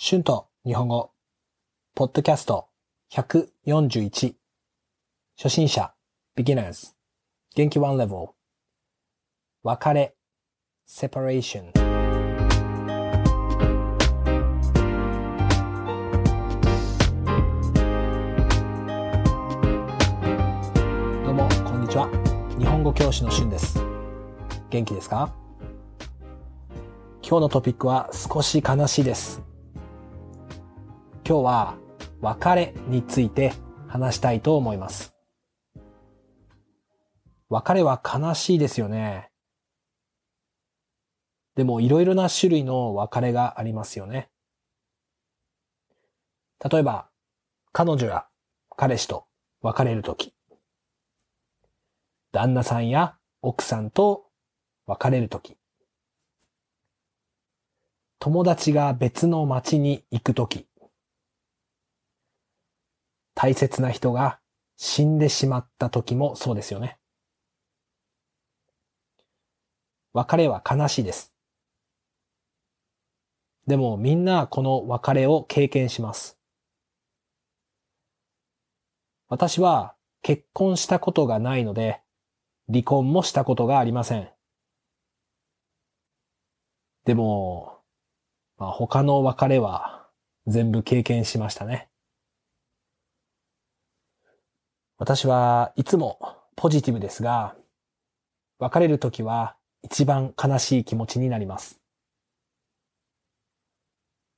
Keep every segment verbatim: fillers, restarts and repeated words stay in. シュンと日本語ポッドキャストひゃくよんじゅういち、初心者 Beginners 元気ワンレベル、別れ Separation。 どうもこんにちは、日本語教師のシュンです。元気ですか？今日のトピックは少し悲しいです。今日は別れについて話したいと思います。別れは悲しいですよね。でもいろいろな種類の別れがありますよね。例えば、彼女や彼氏と別れるとき、旦那さんや奥さんと別れるとき、友達が別の町に行くとき、大切な人が死んでしまった時もそうですよね。別れは悲しいです。でもみんなこの別れを経験します。私は結婚したことがないので、離婚もしたことがありません。でも、まあ、他の別れは全部経験しましたね。私はいつもポジティブですが、別れるときは一番悲しい気持ちになります。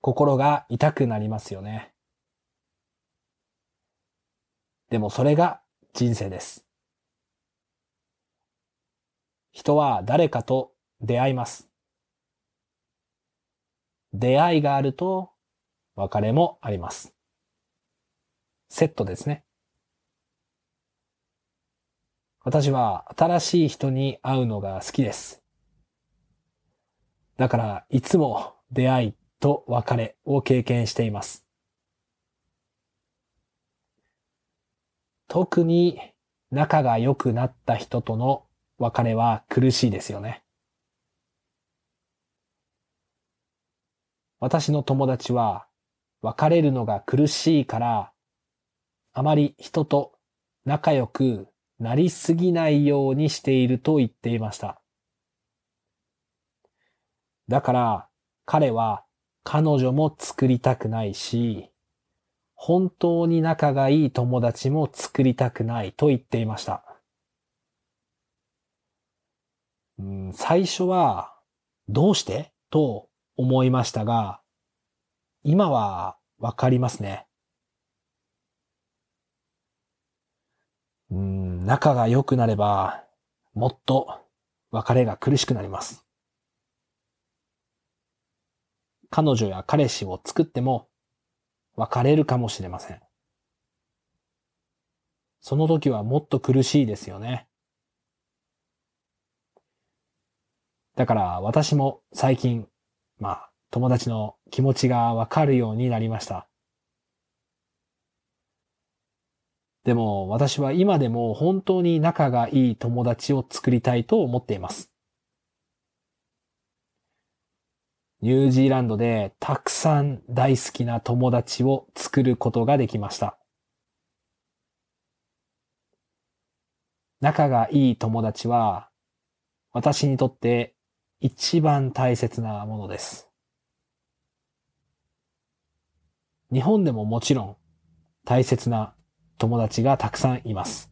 心が痛くなりますよね。でもそれが人生です。人は誰かと出会います。出会いがあると別れもあります。セットですね。私は新しい人に会うのが好きです。だからいつも出会いと別れを経験しています。特に仲が良くなった人との別れは苦しいですよね。私の友達は別れるのが苦しいから、あまり人と仲良くなりすぎないようにしていると言っていました。だから彼は彼女も作りたくないし、本当に仲がいい友達も作りたくないと言っていました。うん、最初はどうしてと思いましたが、今はわかりますね。うん、仲が良くなれば、もっと別れが苦しくなります。彼女や彼氏を作っても別れるかもしれません。その時はもっと苦しいですよね。だから私も最近、まあ友達の気持ちがわかるようになりました。でも私は今でも本当に仲がいい友達を作りたいと思っています。ニュージーランドでたくさん大好きな友達を作ることができました。仲がいい友達は私にとって一番大切なものです。日本でももちろん大切な友達がたくさんいます。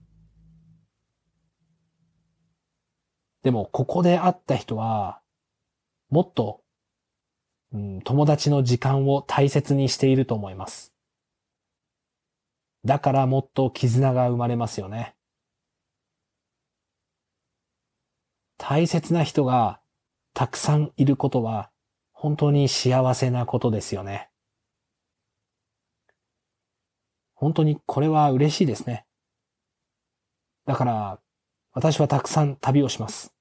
でもここで会った人はもっと、うん、友達の時間を大切にしていると思います。だからもっと絆が生まれますよね。大切な人がたくさんいることは本当に幸せなことですよね。本当にこれは嬉しいですね。だから私はたくさん旅をします。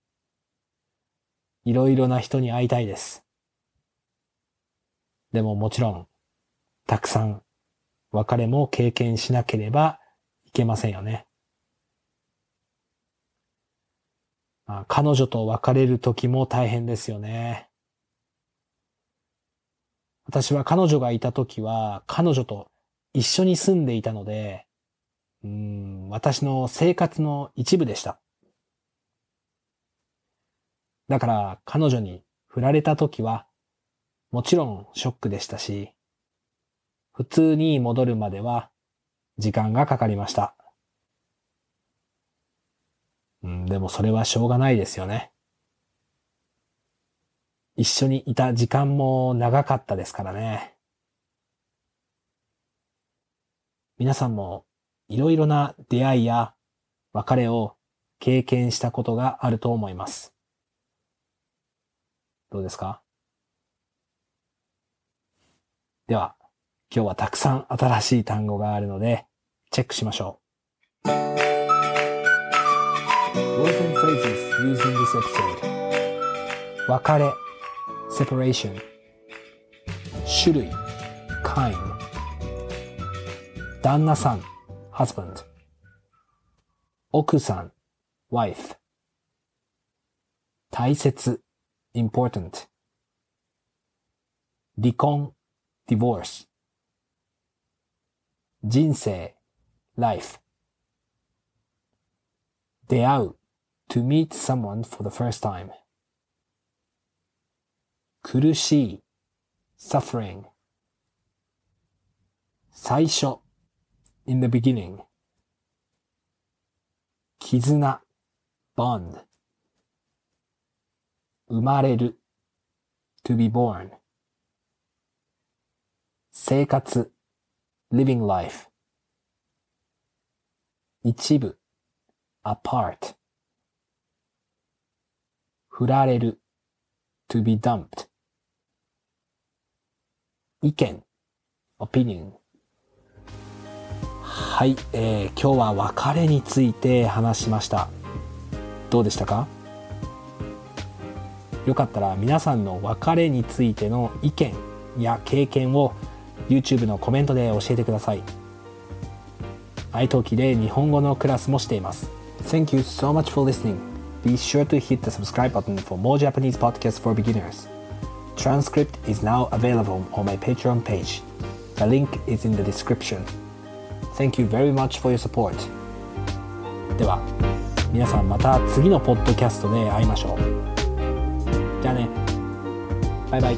いろいろな人に会いたいです。でももちろんたくさん別れも経験しなければいけませんよね。まあ、彼女と別れる時も大変ですよね。私は彼女がいた時は彼女と一緒に住んでいたので、うーん、私の生活の一部でした。だから彼女に振られた時はもちろんショックでしたし、普通に戻るまでは時間がかかりました。うん、でもそれはしょうがないですよね。一緒にいた時間も長かったですからね。皆さんもいろいろな出会いや別れを経験したことがあると思います。どうですか？では、今日はたくさん新しい単語があるのでチェックしましょう。Words and phrases used in this episode. 別れ separation. 種類 kind. 旦那さん husband. 奥さん wife. 大切 important. 離婚 divorce.人生 life 出会う to meet someone for the first time 苦しい suffering 最初 in the beginning 絆 bond 生まれる to be born 生活living life 一部 apart 振られる to be dumped 意見 opinion はい、えー、今日は別れについて話しました。どうでしたか？よかったら皆さんの別れについての意見や経験をYouTube のコメントで教えてください。愛登記で日本語のクラスもしています。Thank you so much for listening. Be sure to hit the subscribe button for more Japanese podcasts for beginners. Transcript is now available on my Patreon page. The link is in the description. Thank you very much for your support. では、皆さんまた次のポッドキャストで会いましょう。じゃあね。バイバイ。